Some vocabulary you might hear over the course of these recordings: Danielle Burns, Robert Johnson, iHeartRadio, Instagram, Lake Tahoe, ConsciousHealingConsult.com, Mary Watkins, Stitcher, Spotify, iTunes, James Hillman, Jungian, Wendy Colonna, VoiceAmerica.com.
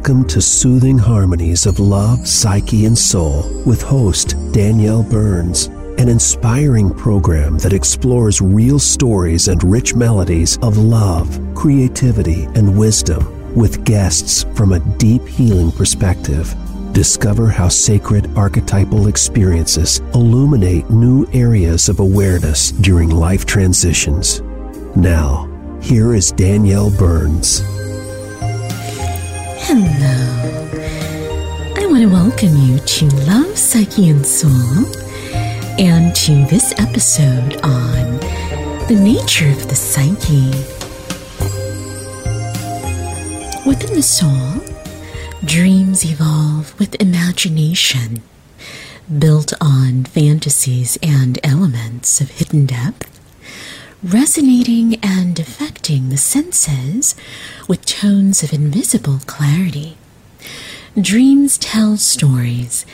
Welcome to Soothing Harmonies of Love, Psyche, and Soul with host Danielle Burns, an inspiring program that explores real stories and rich melodies of love, creativity, and wisdom with guests from a deep healing perspective. Discover how sacred archetypal experiences illuminate new areas of awareness during life transitions. Now, here is Danielle Burns. Hello. I want to welcome you to Love, Psyche, and Soul, and to this episode on the nature of the psyche. Within the soul, dreams evolve with imagination, built on fantasies and elements of hidden depth, resonating and affecting the senses with tones of invisible clarity. Dreams tell stories,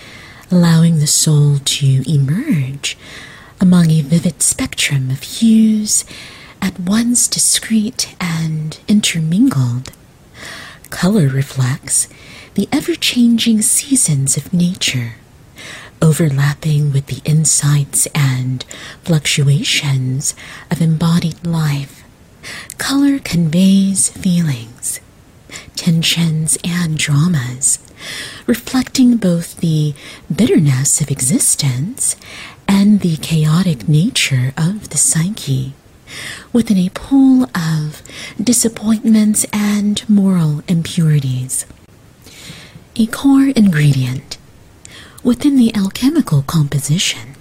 allowing the soul to emerge among a vivid spectrum of hues, at once discrete and intermingled. Color reflects the ever-changing seasons of nature, overlapping with the insights and fluctuations of embodied life. Color conveys feelings, tensions, and dramas, reflecting both the bitterness of existence and the chaotic nature of the psyche, within a pool of disappointments and moral impurities. A core ingredient within the alchemical composition,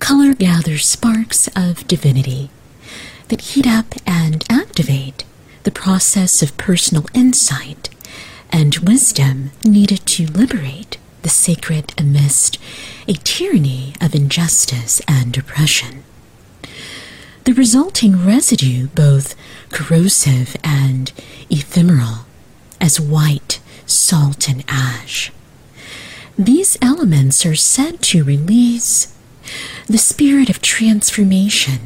color gathers sparks of divinity that heat up and activate the process of personal insight and wisdom needed to liberate the sacred amidst a tyranny of injustice and oppression. The resulting residue, both corrosive and ephemeral, as white, salt, and ash. These elements are said to release the spirit of transformation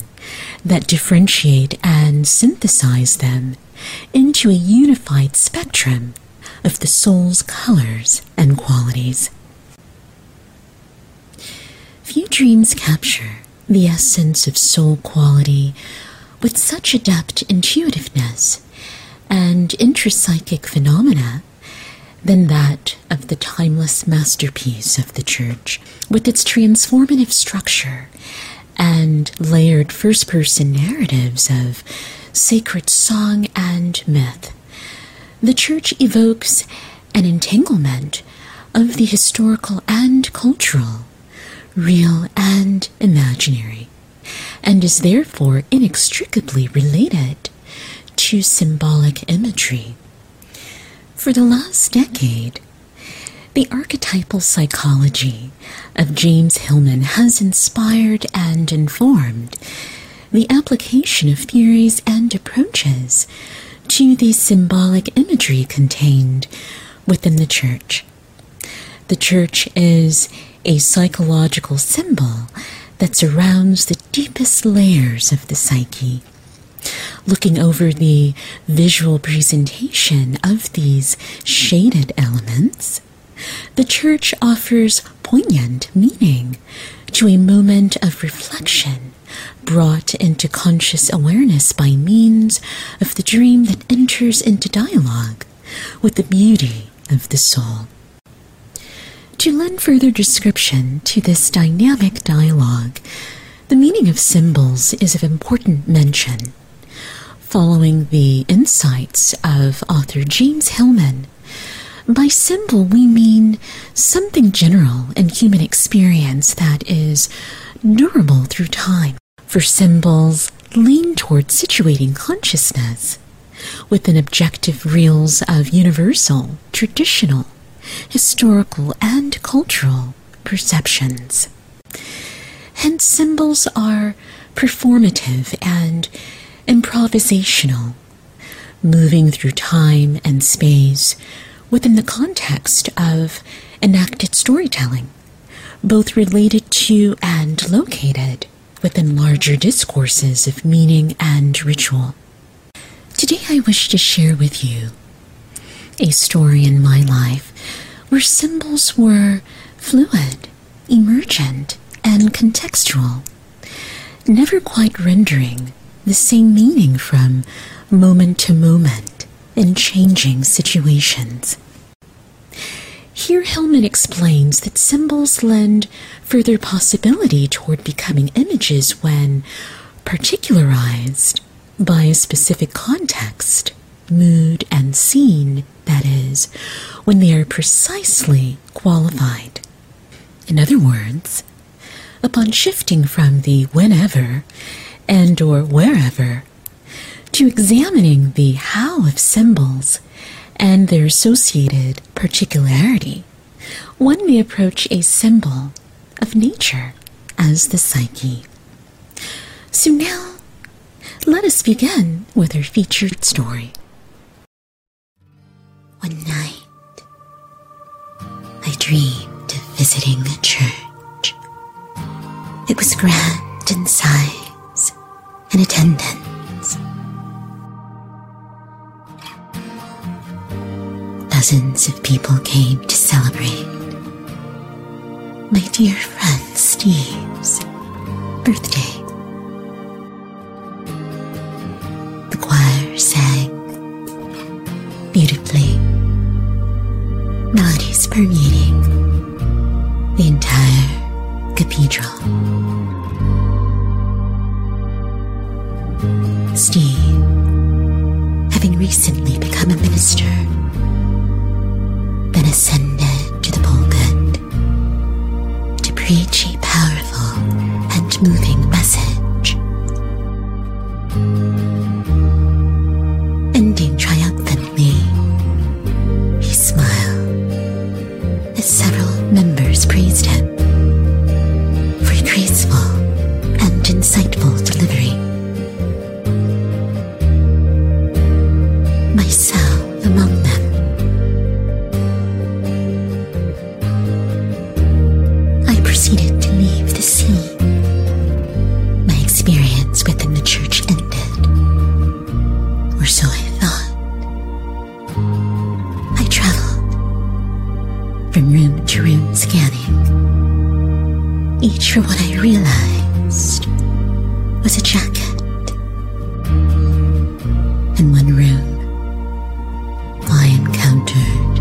that differentiate and synthesize them into a unified spectrum of the soul's colors and qualities. Few dreams capture the essence of soul quality with such adept intuitiveness and intrapsychic phenomena than that of the timeless masterpiece of the Church, with its transformative structure and layered first-person narratives of sacred song and myth. The Church evokes an entanglement of the historical and cultural, real and imaginary, and is therefore inextricably related to symbolic imagery. For the last decade, the archetypal psychology of James Hillman has inspired and informed the application of theories and approaches to the symbolic imagery contained within the Church. The Church is a psychological symbol that surrounds the deepest layers of the psyche, looking over the visual presentation of these shaded elements. The Church offers poignant meaning to a moment of reflection brought into conscious awareness by means of the dream that enters into dialogue with the beauty of the soul. To lend further description to this dynamic dialogue, the meaning of symbols is of important mention. Following the insights of author James Hillman, by symbol we mean something general in human experience that is durable through time. For symbols lean toward situating consciousness within objective reals of universal, traditional, historical, and cultural perceptions. Hence, symbols are performative and improvisational, moving through time and space within the context of enacted storytelling, both related to and located within larger discourses of meaning and ritual. Today I wish to share with you a story in my life where symbols were fluid, emergent, and contextual, never quite rendering the same meaning from moment to moment in changing situations. Here Hillman explains that symbols lend further possibility toward becoming images when particularized by a specific context, mood, and scene, that is, when they are precisely qualified. In other words, upon shifting from the whenever and or wherever to examining the how of symbols and their associated particularity, one may approach a symbol of nature as the psyche. So now, let us begin with our featured story. One night, I dreamed of visiting a church. It was grand in size and attendance. Dozens of people came to celebrate my dear friend Steve's birthday. The choir sang beautifully, melodies permeating the entire cathedral. Steve, having recently become a minister, then ascended to the pulpit to preach a powerful and moving message, ending triumphantly. He smiled as several members praised him for a graceful and insightful delivery. Myself among them. For what I realized was a jacket. In one room, I encountered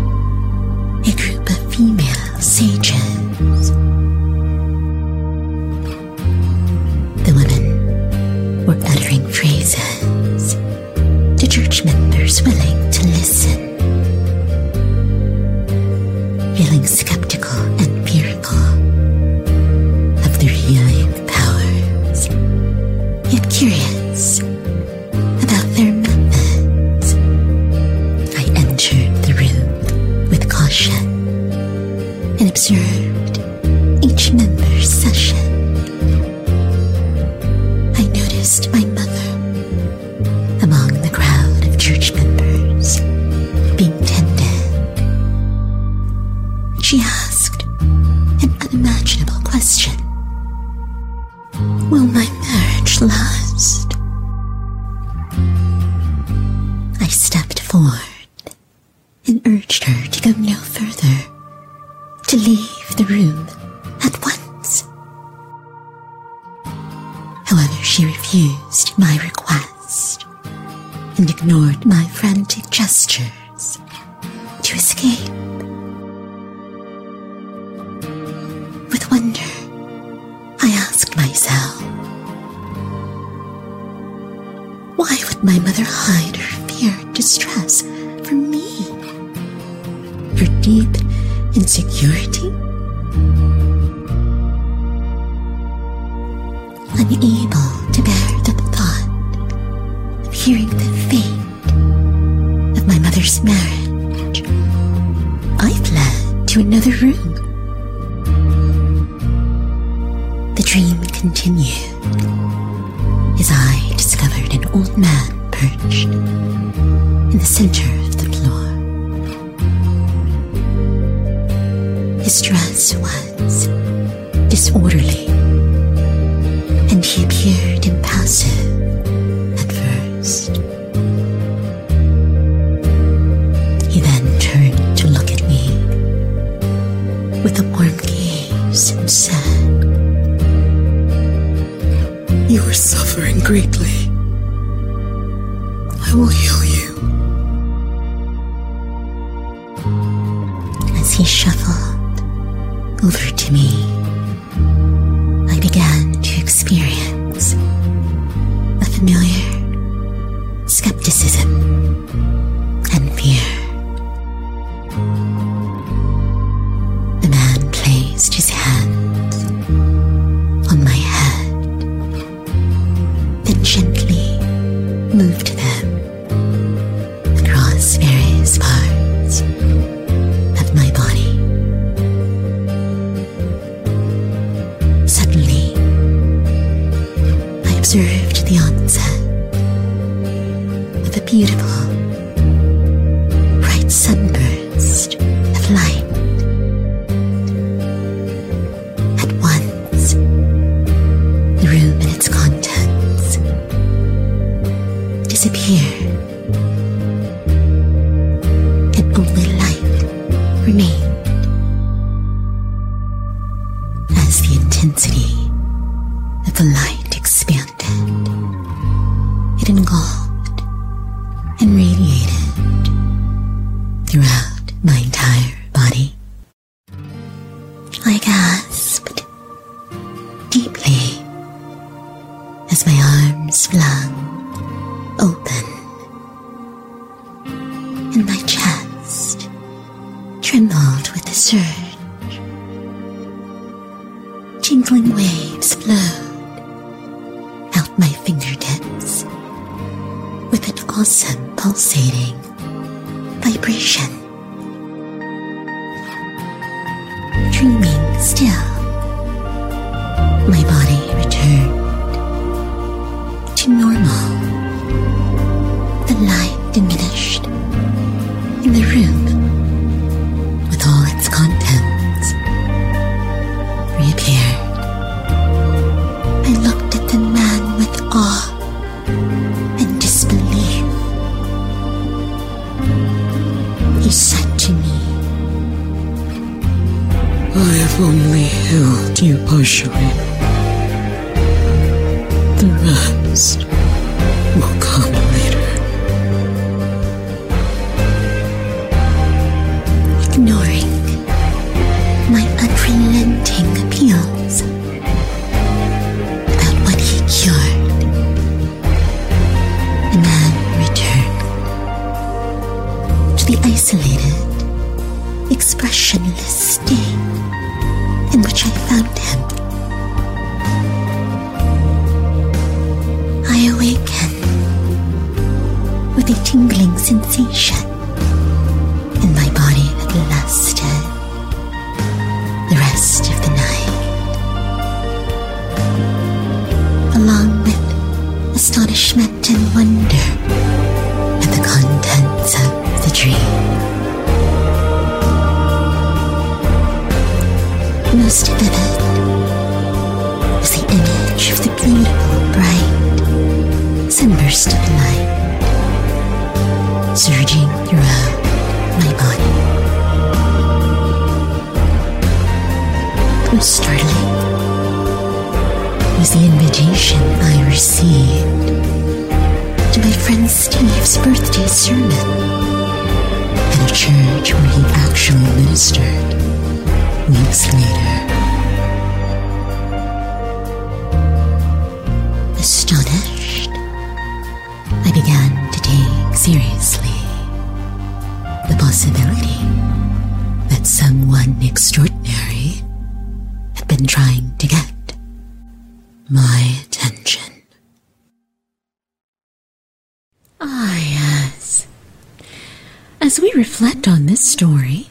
a group of female sages. The women were uttering phrases to church members willing to listen, feeling skeptical and fearful their healing powers, yet curious about their methods. I entered the room with caution and observed each member's session. I noticed my mother among the crowd of church members being tended. She asked an unimaginable question. Will my marriage last? I stepped forward and urged her to go no further, to leave the room at once. However, she refused my request and ignored my frantic gestures to escape. With wonder, I asked myself, why would my mother hide her fear and distress from me? Her deep insecurity? Unable to bear the thought of hearing the fate of my mother's marriage, I fled to another room. The dream continued as I discovered an old man perched in the center of the floor. His dress was disorderly, and he appeared impassive at first. He then discreetly. I will heal you. As he shuffled over to me, I began to experience a familiar skepticism and fear. The man placed his hands on my head, then gently moved them across various parts of my body. Suddenly, I observed the onset of a beautiful, bright sunburst of light. Story.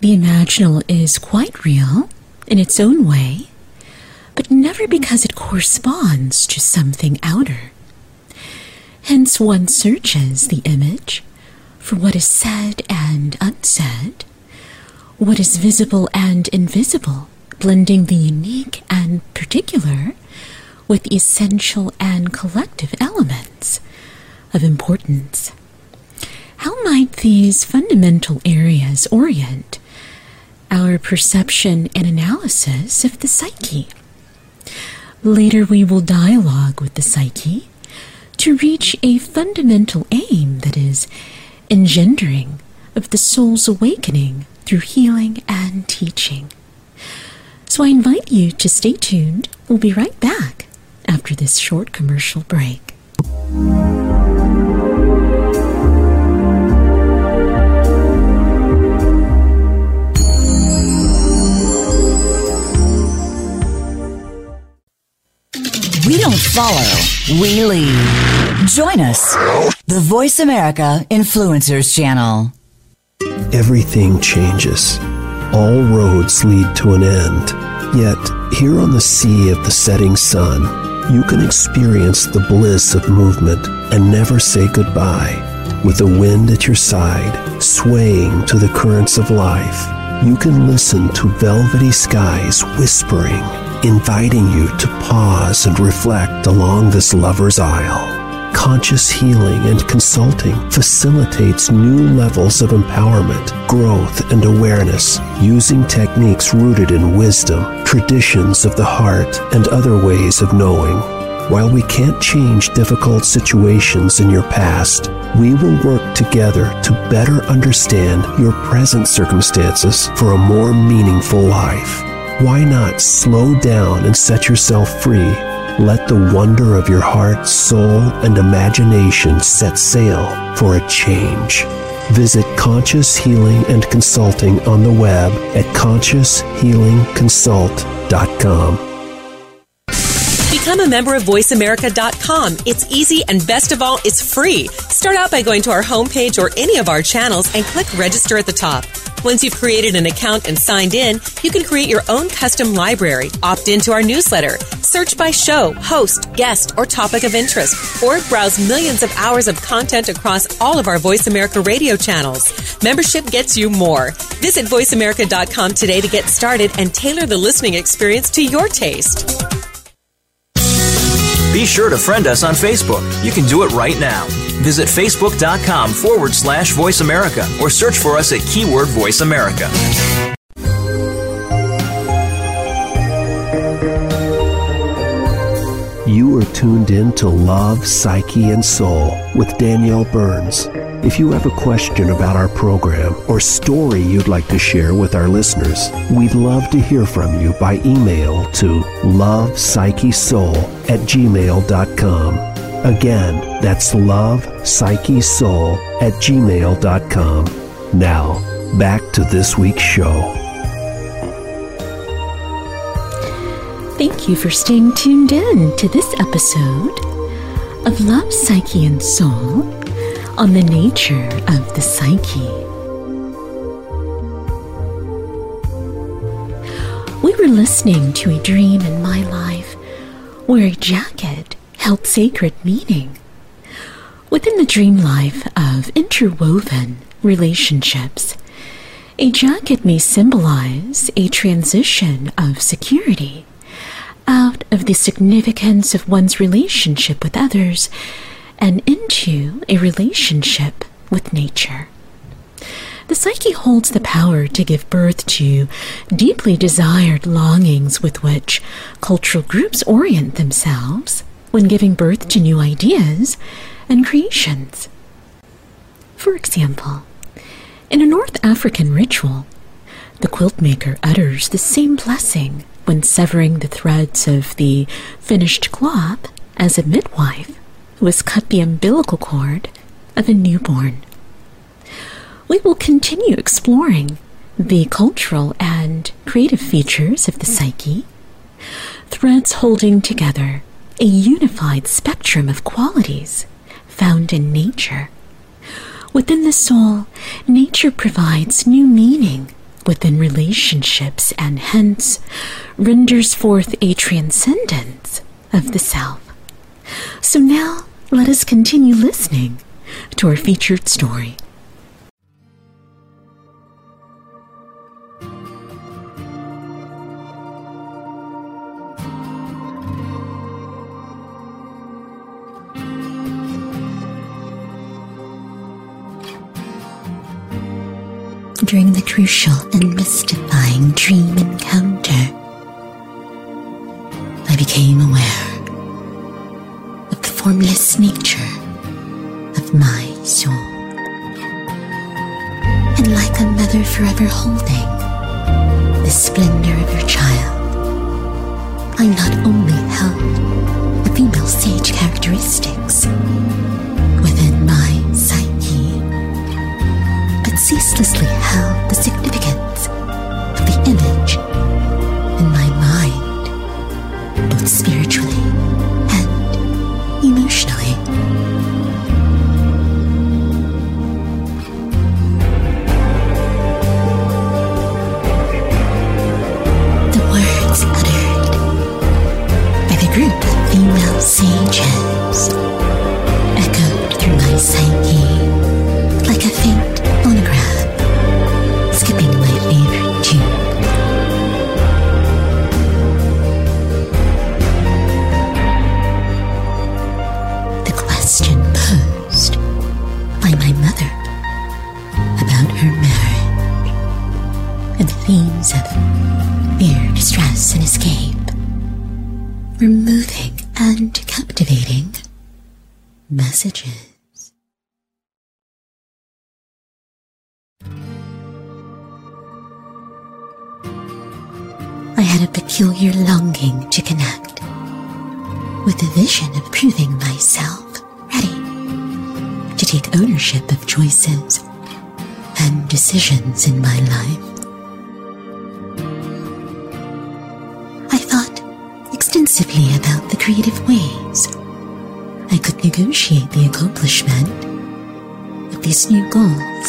The imaginal is quite real in its own way, but never because it corresponds to something outer. Hence one searches the image for what is said and unsaid, what is visible and invisible, blending the unique and particular with the essential and collective elements of importance. How might these fundamental areas orient our perception and analysis of the psyche? Later we will dialogue with the psyche to reach a fundamental aim, that is, engendering of the soul's awakening through healing and teaching. So I invite you to stay tuned. We'll be right back after this short commercial break. We don't follow, we lead. Join us, the Voice America Influencers Channel. Everything changes. All roads lead to an end. Yet, here on the sea of the setting sun, you can experience the bliss of movement and never say goodbye. With the wind at your side, swaying to the currents of life, you can listen to velvety skies whispering, inviting you to pause and reflect along this lover's aisle. Conscious Healing and Consulting facilitates new levels of empowerment, growth, and awareness using techniques rooted in wisdom, traditions of the heart, and other ways of knowing. While we can't change difficult situations in your past, we will work together to better understand your present circumstances for a more meaningful life. Why not slow down and set yourself free? Let the wonder of your heart, soul, and imagination set sail for a change. Visit Conscious Healing and Consulting on the web at ConsciousHealingConsult.com. Become a member of VoiceAmerica.com. It's easy, and best of all, it's free. Start out by going to our homepage or any of our channels and click register at the top. Once you've created an account and signed in, you can create your own custom library, opt into our newsletter, search by show, host, guest, or topic of interest, or browse millions of hours of content across all of our Voice America radio channels. Membership gets you more. Visit VoiceAmerica.com today to get started and tailor the listening experience to your taste. Be sure to friend us on Facebook. You can do it right now. Visit Facebook.com/Voice America or search for us at keyword Voice America. You are tuned in to Love, Psyche, and Soul with Danielle Burns. If you have a question about our program or story you'd like to share with our listeners, we'd love to hear from you by email to lovepsychesoul@gmail.com. Again, that's lovepsychesoul@gmail.com. Now, back to this week's show. Thank you for staying tuned in to this episode of Love, Psyche, and Soul on the nature of the psyche. We were listening to a dream in my life where a jacket held sacred meaning. Within the dream life of interwoven relationships, a jacket may symbolize a transition of security out of the significance of one's relationship with others and into a relationship with nature. The psyche holds the power to give birth to deeply desired longings with which cultural groups orient themselves when giving birth to new ideas and creations. For example, in a North African ritual, the quilt maker utters the same blessing when severing the threads of the finished cloth as a midwife was cut the umbilical cord of a newborn. We will continue exploring the cultural and creative features of the psyche, threads holding together a unified spectrum of qualities found in nature. Within the soul, nature provides new meaning within relationships and hence renders forth a transcendence of the self. So now, let us continue listening to our featured story. During the crucial and mystifying dream encounter, I became aware of the formless nature of my soul. And like a mother forever holding the splendor of her child, I not only held the female sage characteristics within my psyche, but ceaselessly held the significance of the image in my mind, both spiritually and emotionally. The words uttered by the group of female sages echoed through my psyche like a faint phonograph skipping my favorite tune. Themes of fear, distress, and escape were moving and captivating messages. I had a peculiar longing to connect with the vision of proving myself ready to take ownership of choices and decisions in my life. Extensively about the creative ways I could negotiate the accomplishment of these new goals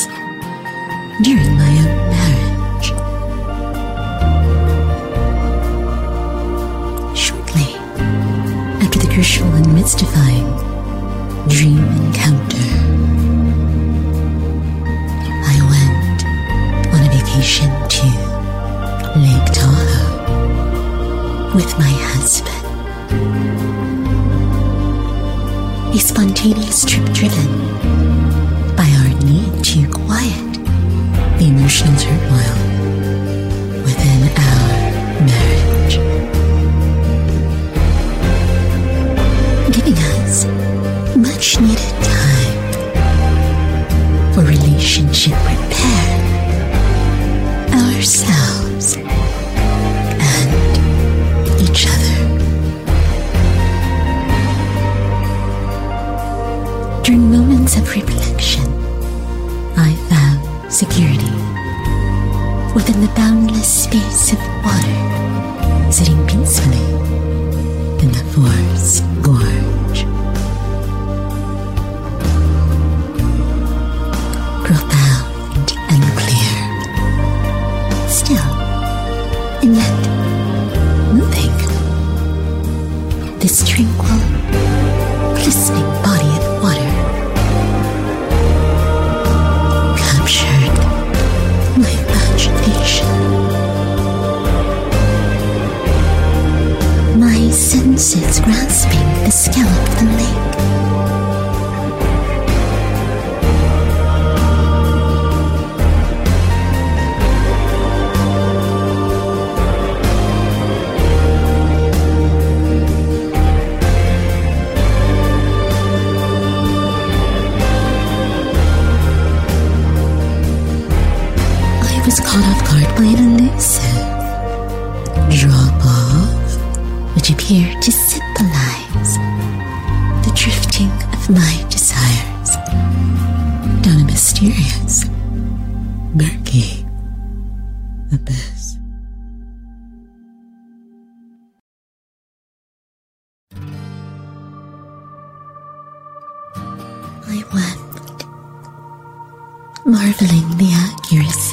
during my own marriage. Shortly after the crucial and mystifying dream encounter, I went on a vacation to Lake Tahoe with my husband. A spontaneous trip driven by our need to quiet the emotional turmoil within our marriage, giving us much needed time for relationship repair, ourselves, each other. During moments of reflection, I found security within the boundless space of water, sitting peacefully in the forest gorge. Profound and clear, still, and yet this tranquil, glistening body of water captured my imagination. My senses grasping the scallop of the lake. Caught off guard by an elusive drop-off, which appeared to symbolize the drifting of my desires down a mysterious, murky abyss. I wept, marveling the accuracy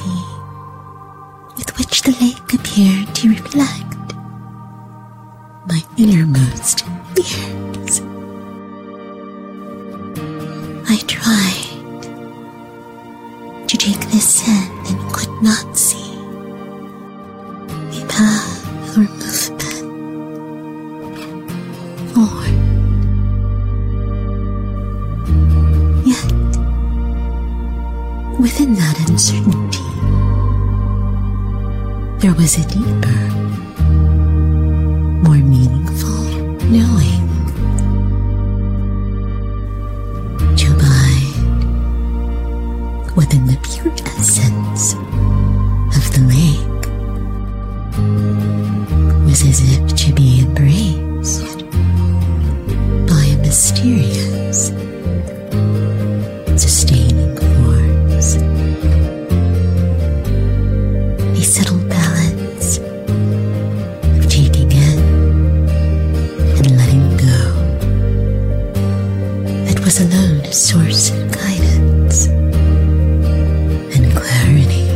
with which the lake appeared to reflect my innermost fears. I tried to take this in and could not see a path or movement forward. Yet, within that uncertainty, there was a deeper, more meaningful knowing to abide within the pure essence of the lake was as if to be embraced by a mysterious sustaining force, a subtle balance of taking in and letting go that was alone a source of guidance and clarity.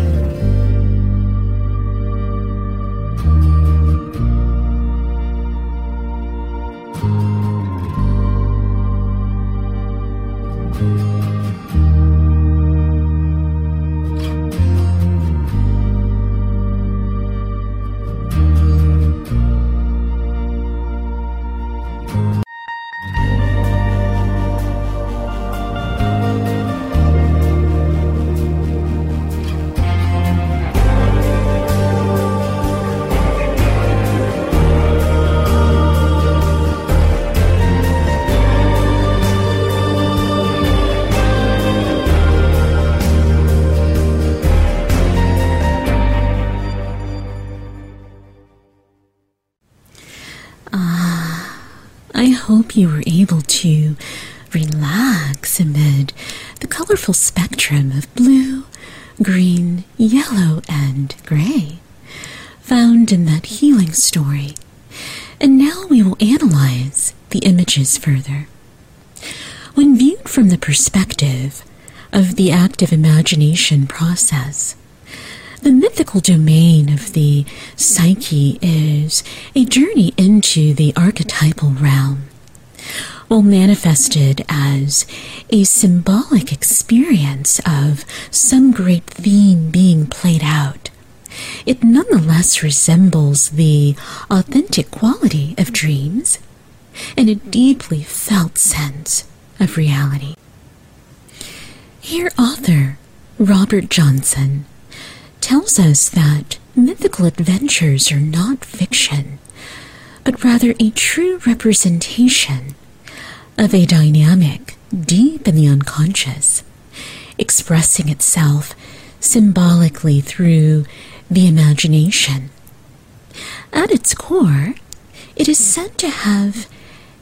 Hope you were able to relax amid the colorful spectrum of blue, green, yellow, and gray found in that healing story. And now we will analyze the images further. When viewed from the perspective of the active imagination process, the mythical domain of the psyche is a journey into the archetypal realm, while manifested as a symbolic experience of some great theme being played out. It nonetheless resembles the authentic quality of dreams and a deeply felt sense of reality. Here, author Robert Johnson tells us that mythical adventures are not fiction, but rather a true representation of a dynamic deep in the unconscious, expressing itself symbolically through the imagination. At its core, it is said to have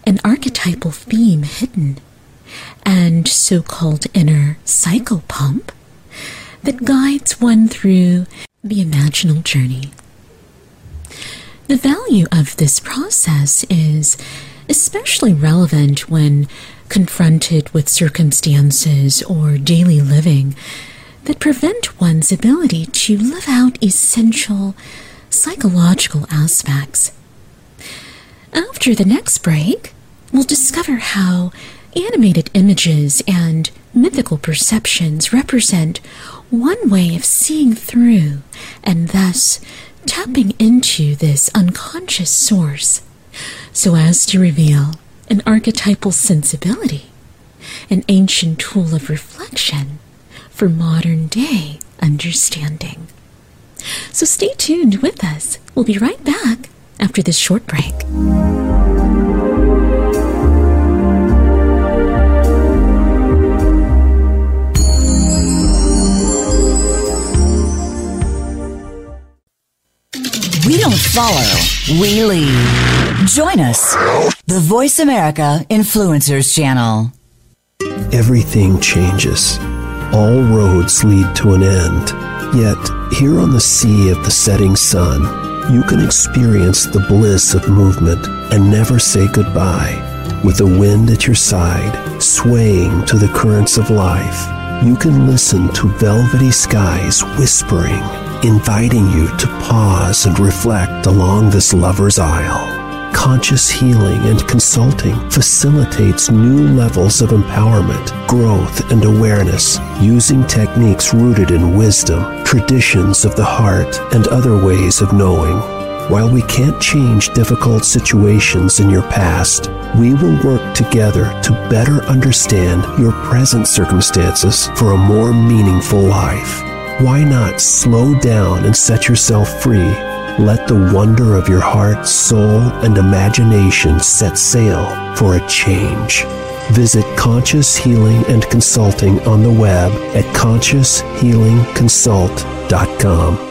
an archetypal theme hidden and so-called inner cycle pump that guides one through the imaginal journey. The value of this process is especially relevant when confronted with circumstances or daily living that prevent one's ability to live out essential psychological aspects. After the next break, we'll discover how animated images and mythical perceptions represent one way of seeing through and thus tapping into this unconscious source so as to reveal an archetypal sensibility, an ancient tool of reflection for modern-day understanding. So stay tuned with us. We'll be right back after this short break. We don't follow, we lead. Join us, the Voice America Influencers Channel. Everything changes. All roads lead to an end. Yet, here on the sea of the setting sun, you can experience the bliss of movement and never say goodbye. With the wind at your side, swaying to the currents of life, you can listen to velvety skies whispering, inviting you to pause and reflect along this lover's aisle. Conscious Healing and Consulting facilitates new levels of empowerment, growth, and awareness using techniques rooted in wisdom, traditions of the heart, and other ways of knowing. While we can't change difficult situations in your past, we will work together to better understand your present circumstances for a more meaningful life. Why not slow down and set yourself free Let the wonder of your heart, soul, and imagination set sail for a change. Visit Conscious Healing and Consulting on the web at ConsciousHealingConsult.com.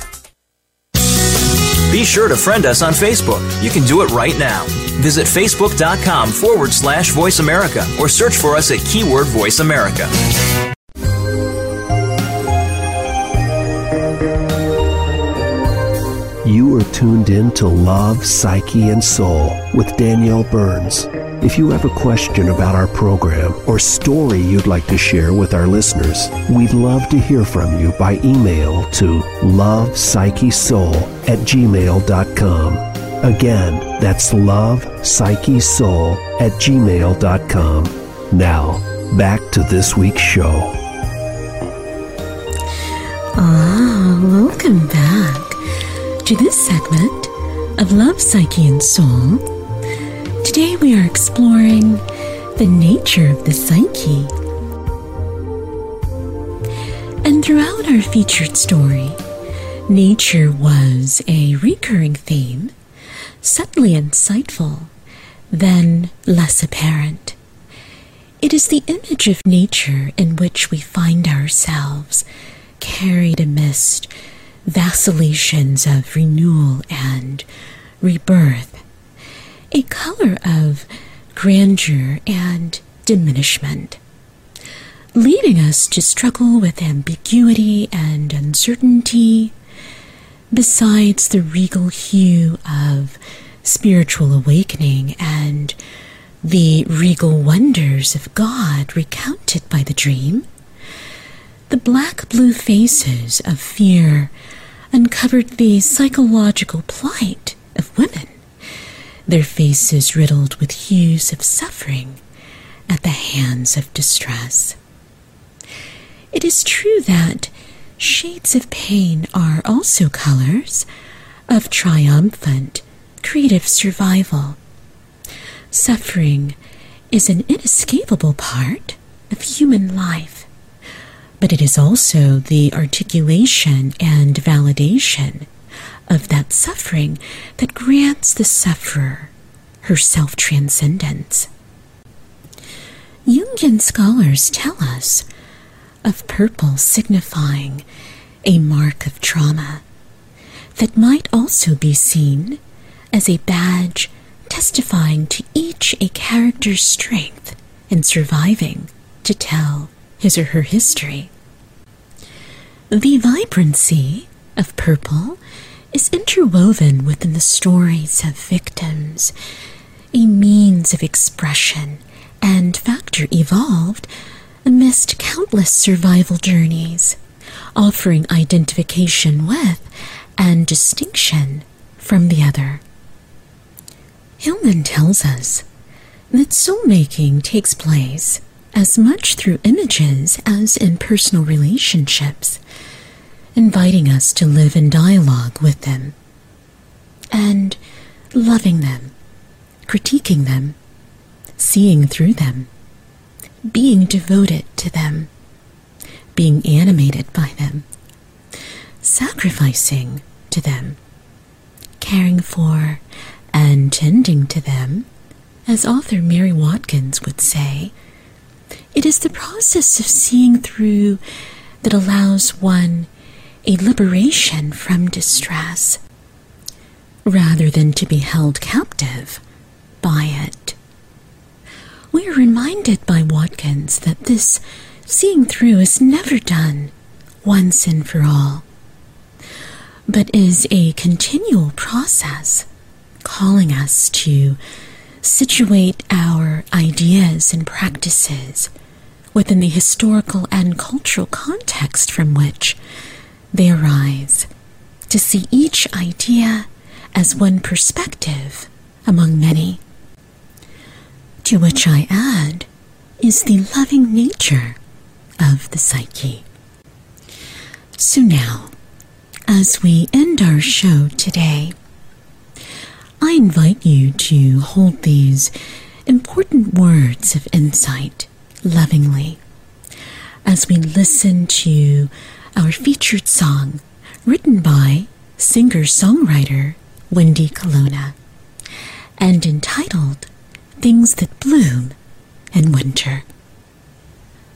Be sure to friend us on Facebook. You can do it right now. Visit Facebook.com/Voice America or search for us at keyword Voice America. You are tuned in to Love, Psyche, and Soul with Danielle Burns. If you have a question about our program or story you'd like to share with our listeners, we'd love to hear from you by email to lovepsychesoul@gmail.com. Again, that's lovepsychesoul@gmail.com. Now, back to this week's show. Welcome back to this segment of Love, Psyche, and Soul. Today we are exploring the nature of the psyche. And throughout our featured story, nature was a recurring theme, subtly insightful, then less apparent. It is the image of nature in which we find ourselves carried amidst vacillations of renewal and rebirth. A color of grandeur and diminishment, leading us to struggle with ambiguity and uncertainty, besides the regal hue of spiritual awakening and the regal wonders of God recounted by the dream. The black-blue faces of fear uncovered the psychological plight of women, their faces riddled with hues of suffering at the hands of distress. It is true that shades of pain are also colors of triumphant, creative survival. Suffering is an inescapable part of human life, but it is also the articulation and validation of that suffering that grants the sufferer her self-transcendence. Jungian scholars tell us of purple signifying a mark of trauma that might also be seen as a badge testifying to each a character's strength in surviving to tell his or her history. The vibrancy of purple is interwoven within the stories of victims, a means of expression and factor evolved amidst countless survival journeys, offering identification with and distinction from the other. Hillman tells us that soul-making takes place as much through images as in personal relationships, inviting us to live in dialogue with them, and loving them, critiquing them, seeing through them, being devoted to them, being animated by them, sacrificing to them, caring for and tending to them. As author Mary Watkins would say, it is the process of seeing through that allows one a liberation from distress, rather than to be held captive by it. We are reminded by Watkins that this seeing through is never done once and for all, but is a continual process, calling us to situate our ideas and practices within the historical and cultural context from which they arise, to see each idea as one perspective among many. To which I add is the loving nature of the psyche. So now, as we end our show today, I invite you to hold these important words of insight lovingly as we listen to our featured song written by singer-songwriter Wendy Colonna and entitled Things That Bloom in Winter.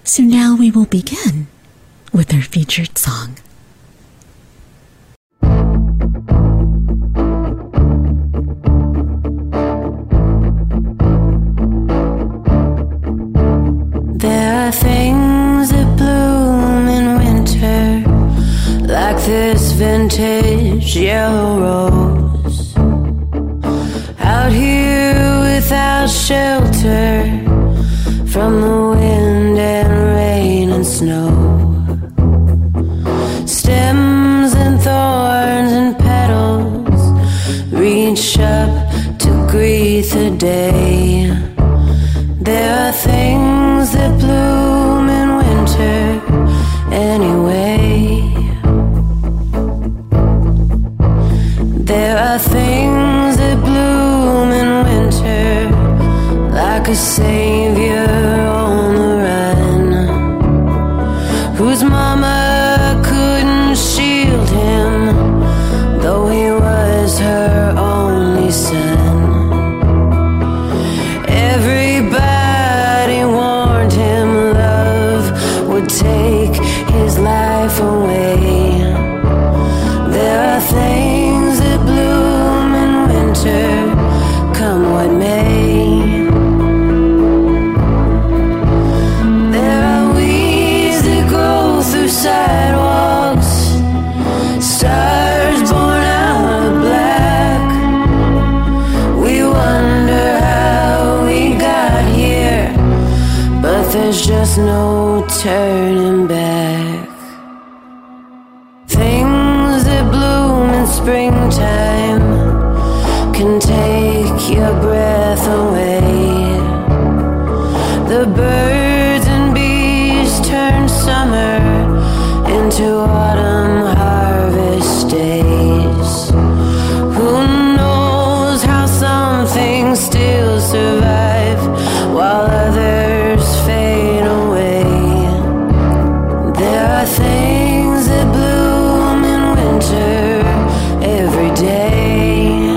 So now we will begin with our featured song. There are things that bloom in winter, like this vintage yellow rose. Out here without shelter from the wind and rain and snow. Stems and thorns and petals reach up to greet the day. There are things that bloom in winter anyway. There are things that bloom in winter, like a savior on the run, whose mama couldn't shield him, though he was her only son. There's just no turning back. Things that bloom in springtime can take your breath away. The birds and bees turn summer into autumn harvest days. Who knows how some things still survive while others fade away. There are things that bloom in winter every day.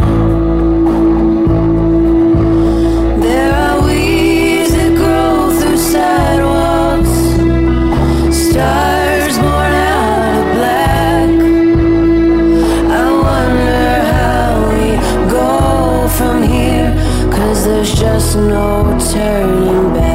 There are weeds that grow through sidewalks, stars born out of black. I wonder how we go from here, 'cause there's just no turning back.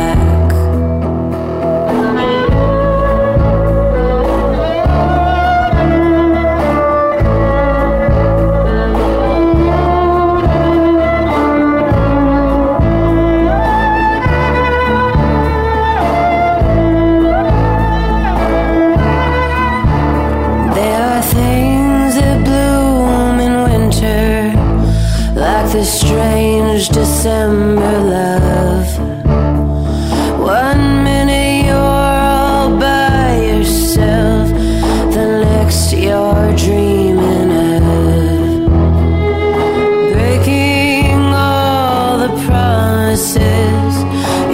Strange December love. One minute you're all by yourself, the next you're dreaming of breaking all the promises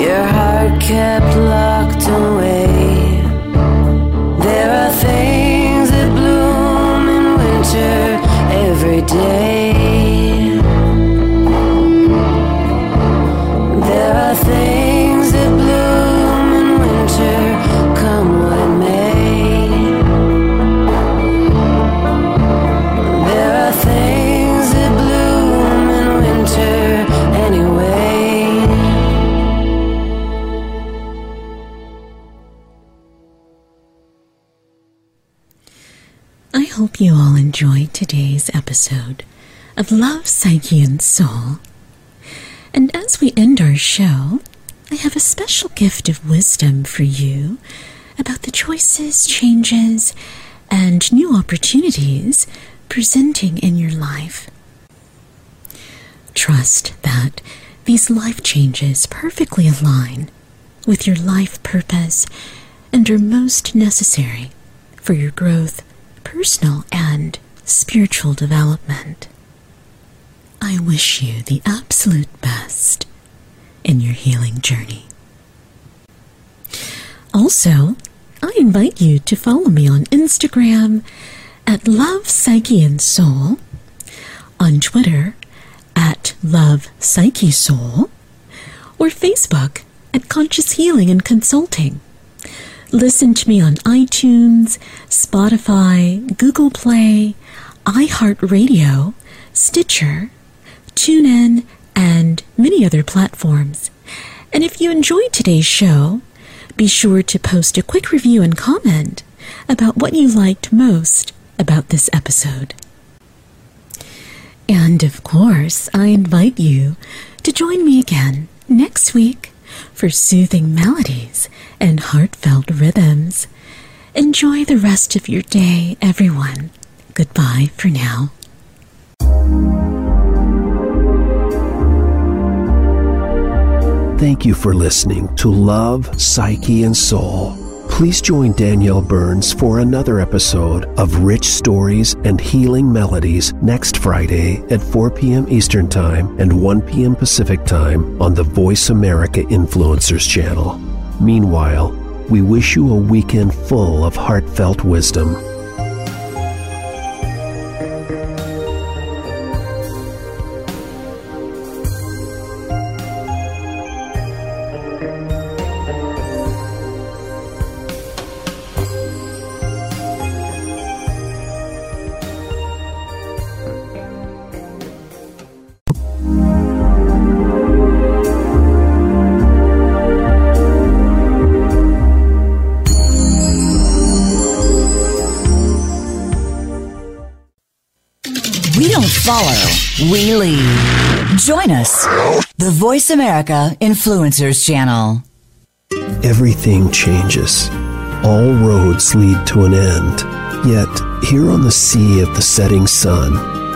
your heart kept locked away. There are things that bloom in winter every day. Things that bloom in winter, come what may. There are things that bloom in winter anyway. I hope you all enjoyed today's episode of Love, Psyche, and Soul. And as we end our show, I have a special gift of wisdom for you about the choices, changes, and new opportunities presenting in your life. Trust that these life changes perfectly align with your life purpose and are most necessary for your growth, personal and spiritual development. I wish you the absolute best in your healing journey. Also, I invite you to follow me on Instagram at Love, Psyche, and Soul, on Twitter at Love, Psyche, Soul, or Facebook at Conscious Healing and Consulting. Listen to me on iTunes, Spotify, Google Play, iHeartRadio, Stitcher, TuneIn, and many other platforms. And if you enjoyed today's show, be sure to post a quick review and comment about what you liked most about this episode. And of course, I invite you to join me again next week for soothing melodies and heartfelt rhythms. Enjoy the rest of your day, everyone. Goodbye for now. Thank you for listening to Love, Psyche, and Soul. Please join Danielle Burns for another episode of Rich Stories and Healing Melodies next Friday at 4 p.m. Eastern Time and 1 p.m. Pacific Time on the Voice America Influencers channel. Meanwhile, we wish you a weekend full of heartfelt wisdom. Follow, we lead. Join us, the Voice America Influencers Channel. Everything changes. All roads lead to an end. Yet, here on the sea of the setting sun,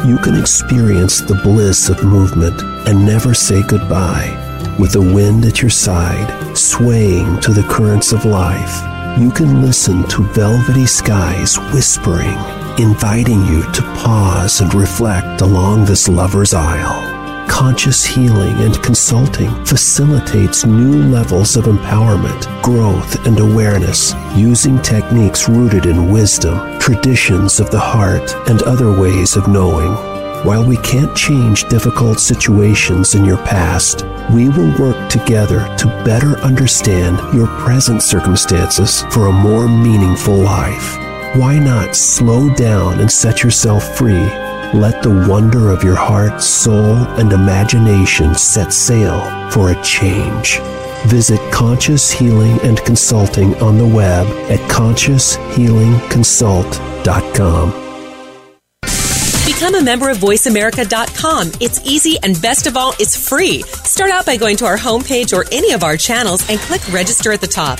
you can experience the bliss of movement and never say goodbye. With the wind at your side, swaying to the currents of life, you can listen to velvety skies whispering, inviting you to pause and reflect along this lover's aisle. Conscious Healing and Consulting facilitates new levels of empowerment, growth, and awareness using techniques rooted in wisdom, traditions of the heart, and other ways of knowing. While we can't change difficult situations in your past, we will work together to better understand your present circumstances for a more meaningful life. Why not slow down and set yourself free? Let the wonder of your heart, soul, and imagination set sail for a change. Visit Conscious Healing and Consulting on the web at ConsciousHealingConsult.com. Become a member of VoiceAmerica.com. It's easy, and best of all, it's free. Start out by going to our homepage or any of our channels and click register at the top.